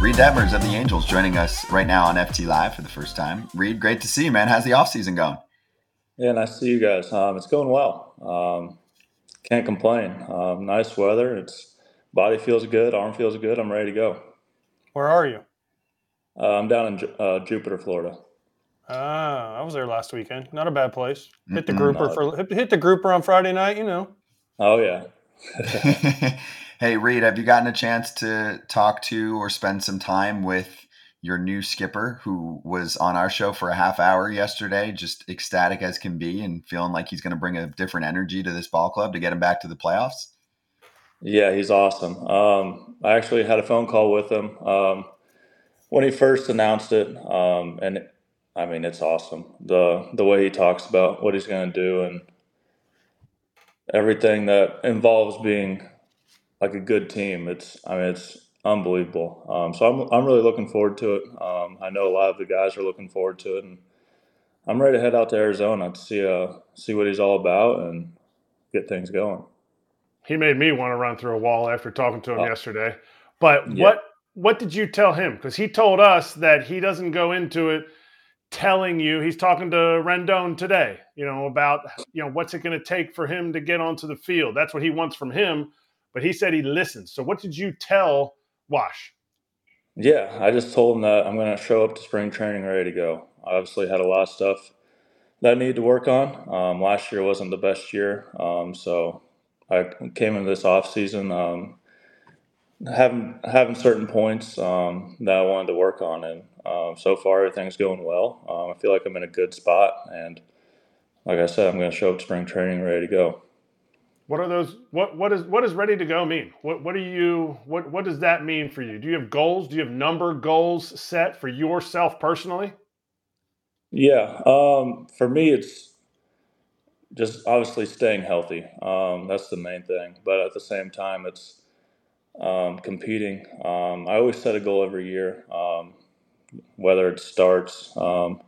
Reid Detmers of the Angels joining us right now on FT Live for the first time. Reid, great to see you, man. How's the offseason going? Yeah, nice to see you guys. It's going well. Can't complain. Nice weather. It's body feels good. Arm feels good. I'm ready to go. Where are you? I'm down in Jupiter, Florida. I was there last weekend. Not a bad place. Hit the grouper hit the grouper on Friday night, you know. Oh, yeah. Hey, Reid, have you gotten a chance to talk to or spend some time with your new skipper, who was on our show for a half hour yesterday, just ecstatic as can be and feeling like he's going to bring a different energy to this ball club to get him back to the playoffs? Yeah, he's awesome. I actually had a phone call with him when he first announced it. And I mean, it's awesome. The way he talks about what he's going to do and everything that involves being like a good team. It's unbelievable. So I'm really looking forward to it. I know a lot of the guys are looking forward to it, and I'm ready to head out to Arizona to see what he's all about and get things going. He made me want to run through a wall after talking to him yesterday. But yeah. What did you tell him? Because he told us that he doesn't go into it telling you. He's talking to Rendon today, about, what's it going to take for him to get onto the field. That's what he wants from him. But he said he listens. So what did you tell Wash? Yeah, I just told him that I'm going to show up to spring training ready to go. I obviously had a lot of stuff that I needed to work on. Last year wasn't the best year. So I came into this offseason having certain points that I wanted to work on. And so far, everything's going well. I feel like I'm in a good spot. And like I said, I'm going to show up to spring training ready to go. What are those? What does ready to go mean? What does that mean for you? Do you have goals? Do you have number goals set for yourself personally? Yeah, for me, it's just obviously staying healthy. That's the main thing. But at the same time, it's competing. I always set a goal every year, whether it starts or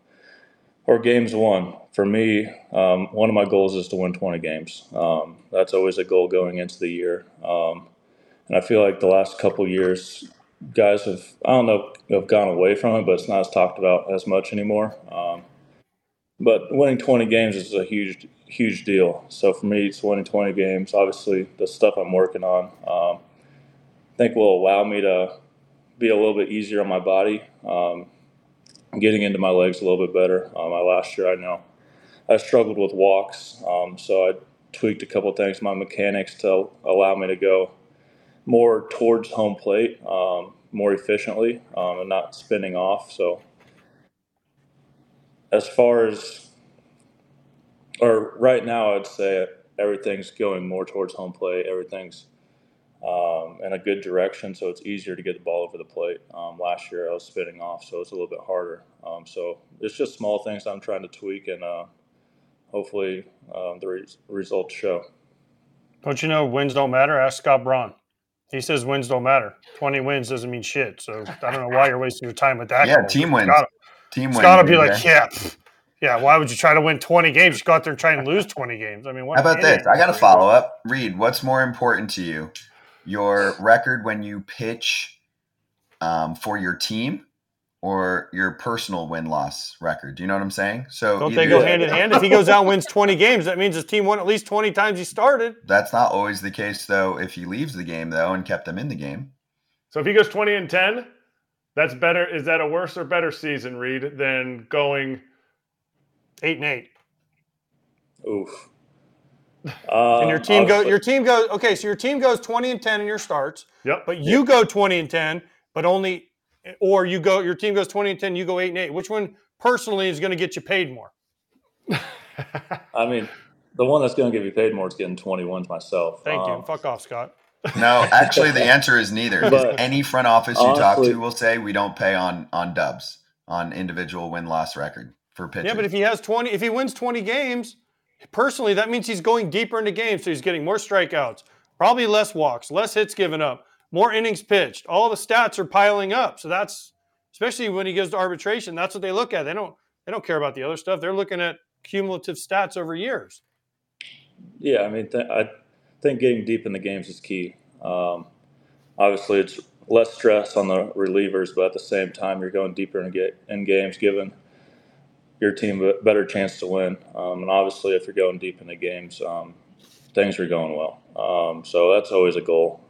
games won. For me, one of my goals is to win 20 games. That's always a goal going into the year. And I feel like the last couple years, guys have gone away from it, but it's not as talked about as much anymore. But winning 20 games is a huge, huge deal. So for me, it's winning 20 games. Obviously, the stuff I'm working on, I think will allow me to be a little bit easier on my body. Getting into my legs a little bit better. Last year, I know I struggled with walks, so I tweaked a couple of things, my mechanics, to allow me to go more towards home plate, more efficiently, and not spinning off. So as far as, or right now, I'd say everything's going more towards home plate. Everything's in a good direction, so it's easier to get the ball over the plate. Last year I was spinning off, so it's a little bit harder. So it's just small things I'm trying to tweak, and hopefully the results show. Don't you know wins don't matter? Ask Scott Braun. He says wins don't matter. 20 wins doesn't mean shit, so I don't know why you're wasting your time with that. Yeah, goal. Team wins. Scott'll be like, Yeah, why would you try to win 20 games? Just go out there and try and lose 20 games. I mean, what? How about this? I got a follow-up. Reid, what's more important to you? Your record when you pitch for your team, or your personal win-loss record? Do you know what I'm saying? So don't they go hand in hand? If he goes out and wins 20 games, that means his team won at least 20 times he started. That's not always the case, though, if he leaves the game, though, and kept them in the game. So if he goes 20-10, that's better. Is that a worse or better season, Reid, than going 8-8? Oof. And your team goes. Okay, so your team goes 20-10 in your starts. Yep. But you go 20-10, but only, or you go. Your team goes 20-10. You go 8-8. Which one personally is going to get you paid more? I mean, The one that's going to get me paid more is getting 21 myself. Thank you. Fuck off, Scott. No, actually, the answer is neither. But any front office you honestly, talk to will say we don't pay on dubs, on individual win-loss record for pitchers. Yeah, but if he has 20, if he wins 20 games, personally, that means he's going deeper into games, so he's getting more strikeouts, probably less walks, less hits given up, more innings pitched. All the stats are piling up. So that's, especially when he goes to arbitration, that's what they look at. They don't care about the other stuff. They're looking at cumulative stats over years. Yeah, I mean, I think getting deep in the games is key. Obviously, it's less stress on the relievers, but at the same time, you're going deeper in games, giving your team a better chance to win. And obviously, if you're going deep in the games, things are going well. So that's always a goal.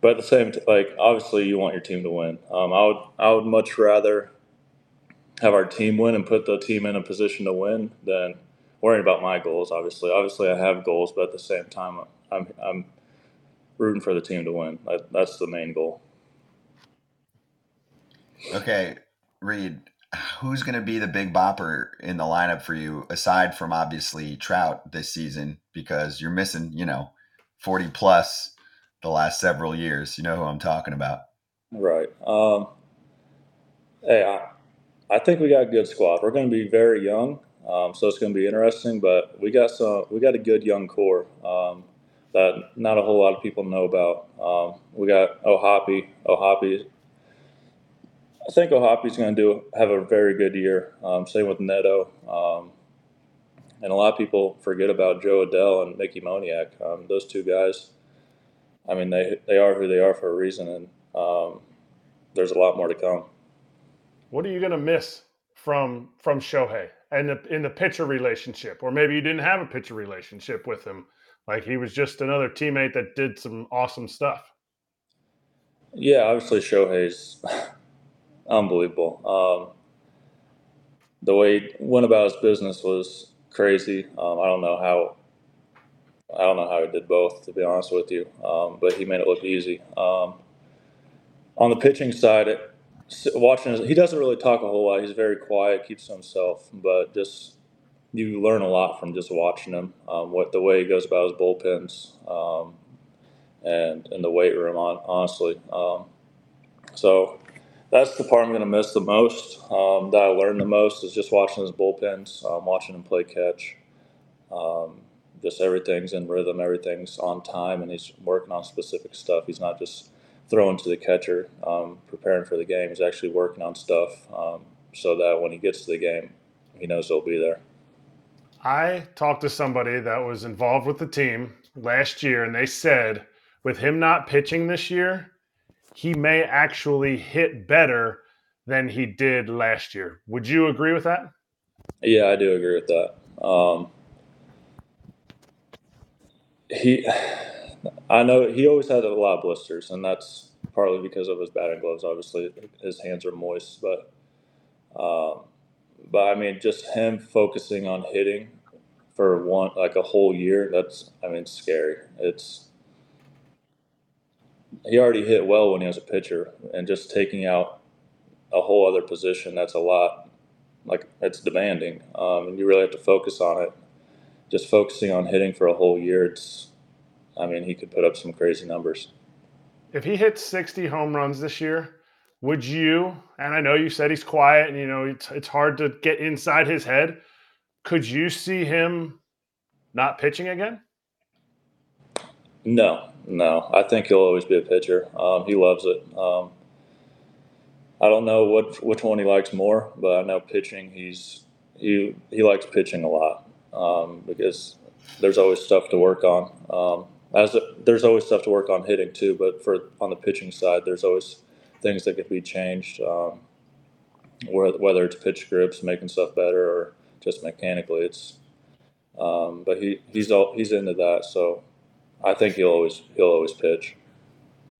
But at the same time, obviously, you want your team to win. I would much rather have our team win and put the team in a position to win than worrying about my goals, obviously. Obviously, I have goals, but at the same time, I'm rooting for the team to win. That's the main goal. Okay, Reid, who's going to be the big bopper in the lineup for you, aside from, obviously, Trout this season, because you're missing, 40-plus the last several years. You know who I'm talking about. Right. I think we got a good squad. We're going to be very young. So it's going to be interesting, but we got a good young core that not a whole lot of people know about. We got O'Hoppe. I think O'Hoppe's going to have a very good year. Same with Neto, and a lot of people forget about Joe Adelle and Mickey Moniak. Those two guys, I mean, they are who they are for a reason, and there's a lot more to come. What are you going to miss from Shohei? And in the pitcher relationship, or maybe you didn't have a pitcher relationship with him. Like, he was just another teammate that did some awesome stuff. Yeah, obviously Shohei's unbelievable. The way he went about his business was crazy. I don't know how he did both, to be honest with you. But he made it look easy. On the pitching side, he doesn't really talk a whole lot. He's very quiet, keeps to himself. But just you learn a lot from just watching him. The way he goes about his bullpens, and in the weight room, honestly. So that's the part I'm going to miss the most. That I learned the most is just watching his bullpens, watching him play catch. Just everything's in rhythm, everything's on time, and he's working on specific stuff. He's not just throwing to the catcher, preparing for the game. He's actually working on stuff so that when he gets to the game, he knows he'll be there. I talked to somebody that was involved with the team last year, and they said with him not pitching this year, he may actually hit better than he did last year. Would you agree with that? Yeah, I do agree with that. I know he always had a lot of blisters, and that's partly because of his batting gloves. Obviously, his hands are moist, but I mean, just him focusing on hitting for a whole year. It's scary. He already hit well when he was a pitcher, and just taking out a whole other position. That's a lot. It's demanding, and you really have to focus on it. Just focusing on hitting for a whole year, he could put up some crazy numbers. If he hits 60 home runs this year, would you, and I know you said he's quiet and, it's hard to get inside his head, could you see him not pitching again? No. I think he'll always be a pitcher. He loves it. I don't know which one he likes more, but I know pitching, he likes pitching a lot because there's always stuff to work on. There's always stuff to work on hitting too, but on the pitching side, there's always things that could be changed, whether it's pitch grips, making stuff better, or just mechanically. But he's into that, so I think he'll always pitch.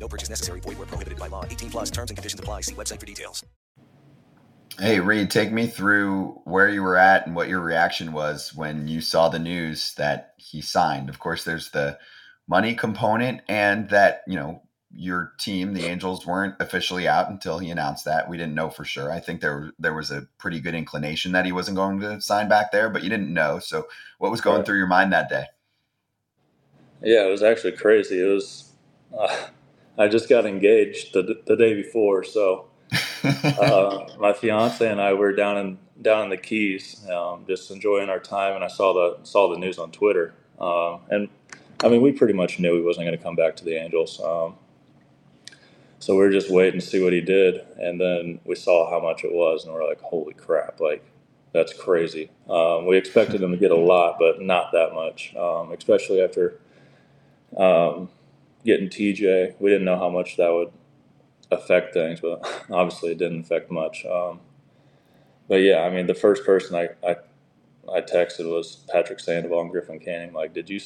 No purchase necessary. Void where prohibited by law. 18 plus terms and conditions apply. See website for details. Hey, Reid, take me through where you were at and what your reaction was when you saw the news that he signed. Of course, there's the money component and that, you know, your team, the Angels, weren't officially out until he announced that. We didn't know for sure. I think there was a pretty good inclination that he wasn't going to sign back there, but you didn't know. So what was going through your mind that day? Yeah, it was actually crazy. It was I just got engaged the day before, so my fiance and I were down in the Keys, just enjoying our time. And I saw the news on Twitter, and I mean, we pretty much knew he wasn't going to come back to the Angels. So we were just waiting to see what he did, and then we saw how much it was, and we're like, "Holy crap! Like, that's crazy." We expected him to get a lot, but not that much, especially after getting TJ. We didn't know how much that would affect things, but obviously it didn't affect much. But yeah, I mean, the first person I texted was Patrick Sandoval and Griffin Canning. Like, did you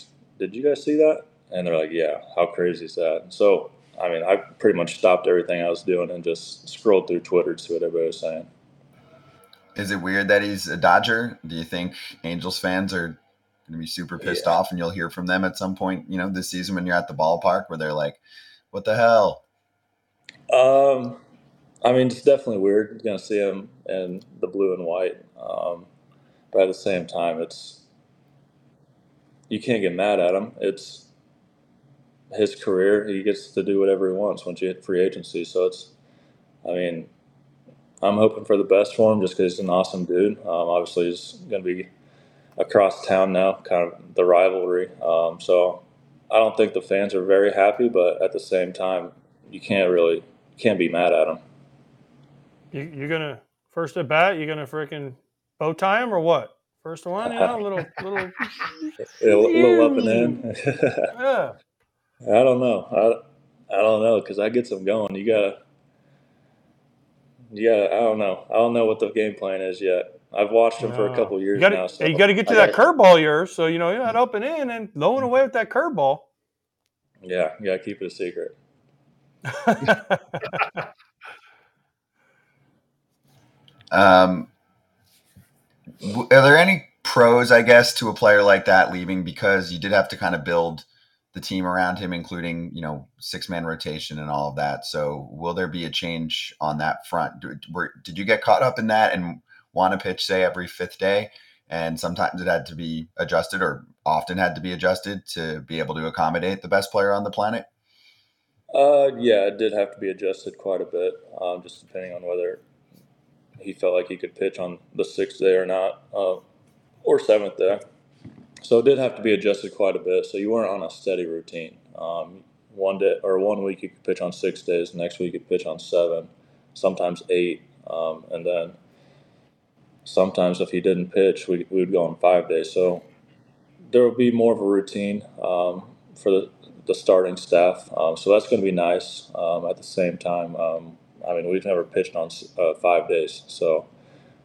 guys see that? And they're like, yeah, how crazy is that? So, I mean, I pretty much stopped everything I was doing and just scrolled through Twitter to see what everybody was saying. Is it weird that he's a Dodger? Do you think Angels fans are going to be super pissed off, and you'll hear from them at some point, you know, this season when you're at the ballpark where they're like, what the hell? I mean, it's definitely weird. You're going to see him in the blue and white. But at the same time, you can't get mad at him. It's his career. He gets to do whatever he wants once you hit free agency. So I mean, I'm hoping for the best for him just because he's an awesome dude. Obviously, he's going to be across town now, kind of the rivalry. So I don't think the fans are very happy, but at the same time, you can't be mad at him. You're going to, first at bat, you're going to freaking bow tie him or what? First one, yeah, a little up and in. Yeah. I don't know. I don't know because I get some going. I don't know. I don't know what the game plan is yet. I've watched him for a couple years now. So you got to get to that curveball yours. So, you know, you're not up and in and blowing away with that curveball. Yeah, you got to keep it a secret. Are there any pros, I guess, to a player like that leaving? Because you did have to kind of build the team around him, including, you know, 6-man rotation and all of that. So will there be a change on that front? Did you get caught up in that and want to pitch, say, every fifth day? And sometimes it had to be adjusted, or often had to be adjusted, to be able to accommodate the best player on the planet? Yeah, it did have to be adjusted quite a bit, just depending on whether he felt like he could pitch on the 6th day or not, or 7th day. So it did have to be adjusted quite a bit. So you weren't on a steady routine. One week you could pitch on 6 days, next week you could pitch on 7, sometimes 8, and then sometimes if he didn't pitch, we would go on 5 days. So there would be more of a routine for the starting staff. So that's going to be nice. At the same time, I mean, we've never pitched on 5 days. So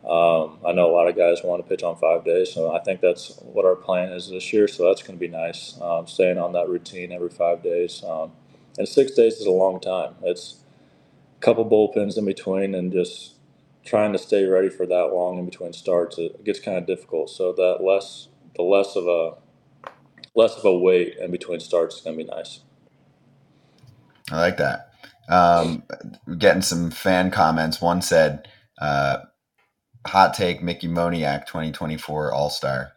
I know a lot of guys want to pitch on 5 days. So I think that's what our plan is this year. So that's going to be nice, staying on that routine every 5 days. And 6 days is a long time. It's a couple bullpens in between, and just trying to stay ready for that long in between starts, it gets kind of difficult. So that less of a wait in between starts is going to be nice. I like that. Getting some fan comments. One said, hot take, Mickey Moniak, 2024 All-Star.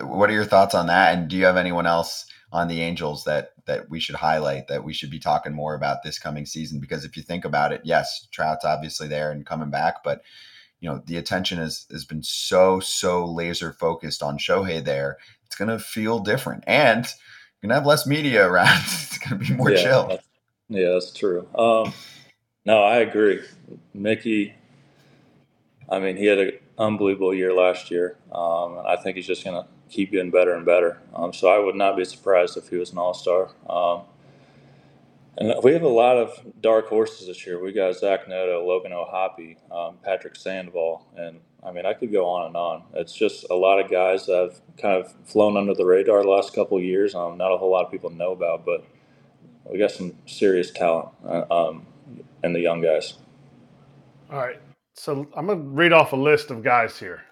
What are your thoughts on that? And do you have anyone else on the Angels that we should highlight, that we should be talking more about this coming season? Because if you think about it, yes, Trout's obviously there and coming back, but you know, the attention has been so laser focused on Shohei there. It's going to feel different, and you're going to have less media around. It's going to be more chill. That's true. No, I agree. Mickey, I mean, he had an unbelievable year last year. And I think he's just going to keep getting better and better. So I would not be surprised if he was an All-Star. And we have a lot of dark horses this year. We got Zach Neto, Logan O'Hoppe, Patrick Sandoval, and I mean, I could go on and on. It's just a lot of guys that have kind of flown under the radar the last couple of years. Not a whole lot of people know about, but we got some serious talent in the young guys. All right, so I'm going to read off a list of guys here.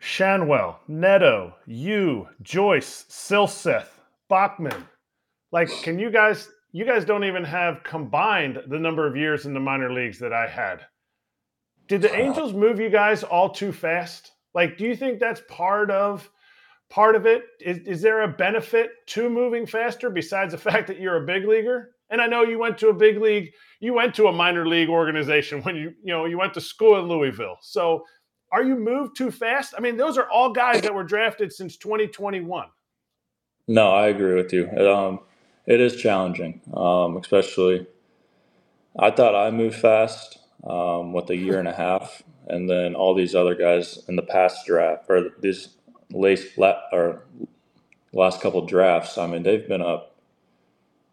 Shanwell, Neto, you, Joyce, Silseth, Bachman. Like, can you guys don't even have combined the number of years in the minor leagues that I had. Did the Angels move you guys all too fast? Like, do you think that's part of it? Is there a benefit to moving faster besides the fact that you're a big leaguer? And I know you went to a big league, you went to a minor league organization when you went to school in Louisville. So are you moved too fast? I mean, those are all guys that were drafted since 2021. No, I agree with you. It is challenging, especially I thought I moved fast with a year and a half, and then all these other guys in the past draft or these last couple drafts, I mean, they've been up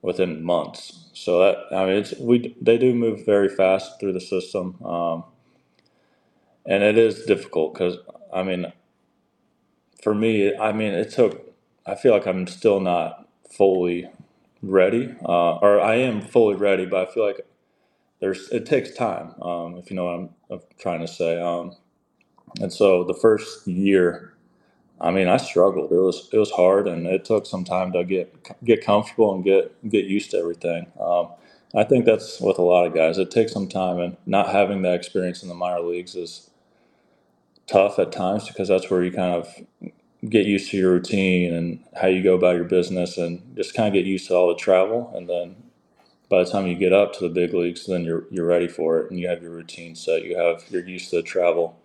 within months. So that, I mean, they do move very fast through the system, and it is difficult because, I mean, for me, I mean, it took. I feel like I'm still not fully ready, or I am fully ready, but I feel like it takes time, if you know what I'm trying to say. And so the first year, I mean, I struggled. It was hard, and it took some time to get comfortable and get used to everything. I think that's with a lot of guys. It takes some time, and not having that experience in the minor leagues is tough at times because that's where you kind of get used to your routine and how you go about your business and just kind of get used to all the travel. And then by the time you get up to the big leagues, then you're ready for it and you have your routine set. You're used to the travel.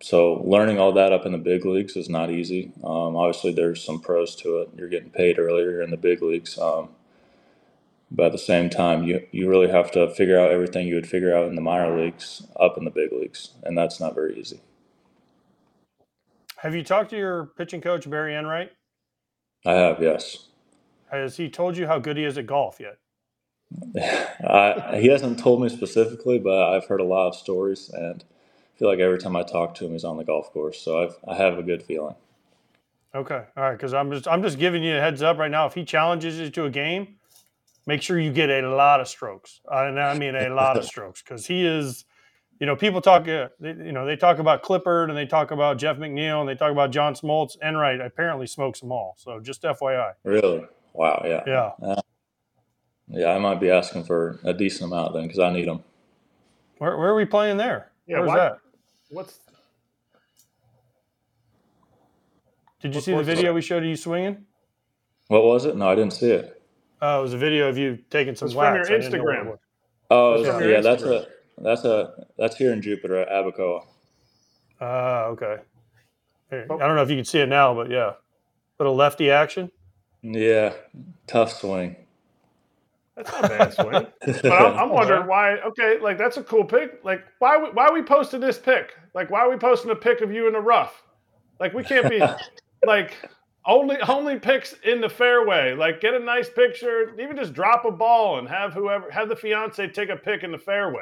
So learning all that up in the big leagues is not easy. Obviously, there's some pros to it. You're getting paid earlier in the big leagues. But at the same time, you really have to figure out everything you would figure out in the minor leagues up in the big leagues. And that's not very easy. Have you talked to your pitching coach, Barry Enright? I have, yes. Has he told you how good he is at golf yet? He hasn't told me specifically, but I've heard a lot of stories, and I feel like every time I talk to him, he's on the golf course. So I have a good feeling. Okay, all right, because I'm just giving you a heads up right now. If he challenges you to a game, make sure you get a lot of strokes. And I mean a lot of strokes, because he is. You know, people talk, they talk about Clippard and they talk about Jeff McNeil and they talk about John Smoltz. Enright apparently smokes them all. So just FYI. Really? Wow. Yeah. Yeah. Yeah. I might be asking for a decent amount then because I need them. Where are we playing there? Yeah. Where's that? Did you see the video we showed of you swinging? What was it? No, I didn't see it. Oh, it was a video of you taking some whacks. From your Instagram. Oh, yeah. That's it. That's here in Jupiter at Abacoa. Okay. I don't know if you can see it now, but yeah, little lefty action. Yeah, tough swing. That's not a bad swing. But I'm wondering why. Okay, like that's a cool pick. Like why are we posting this pick? Like why are we posting a pick of you in the rough? Like we can't be like only picks in the fairway. Like get a nice picture. Even just drop a ball and have the fiance take a pick in the fairway.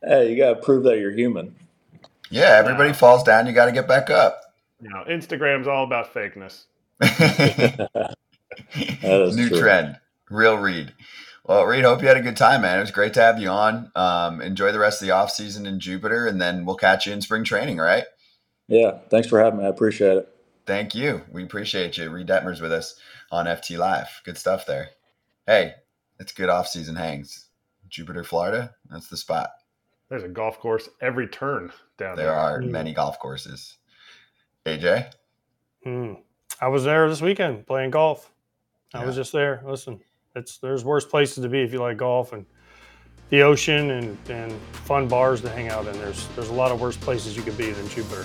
Hey, you got to prove that you're human. Yeah, everybody falls down. You got to get back up. No, Instagram's all about fakeness. New true. Trend. Real Reid. Well, Reid, hope you had a good time, man. It was great to have you on. Enjoy the rest of the off season in Jupiter, and then we'll catch you in spring training, right? Yeah, thanks for having me. I appreciate it. Thank you. We appreciate you. Reid Detmers with us on FT Live. Good stuff there. Hey, it's good off season hangs. Jupiter, Florida, that's the spot. There's a golf course every turn down there. There are many golf courses. AJ? I was there this weekend playing golf. I was just there. Listen, there's worse places to be if you like golf and the ocean and fun bars to hang out in. There's a lot of worse places you could be than Jupiter.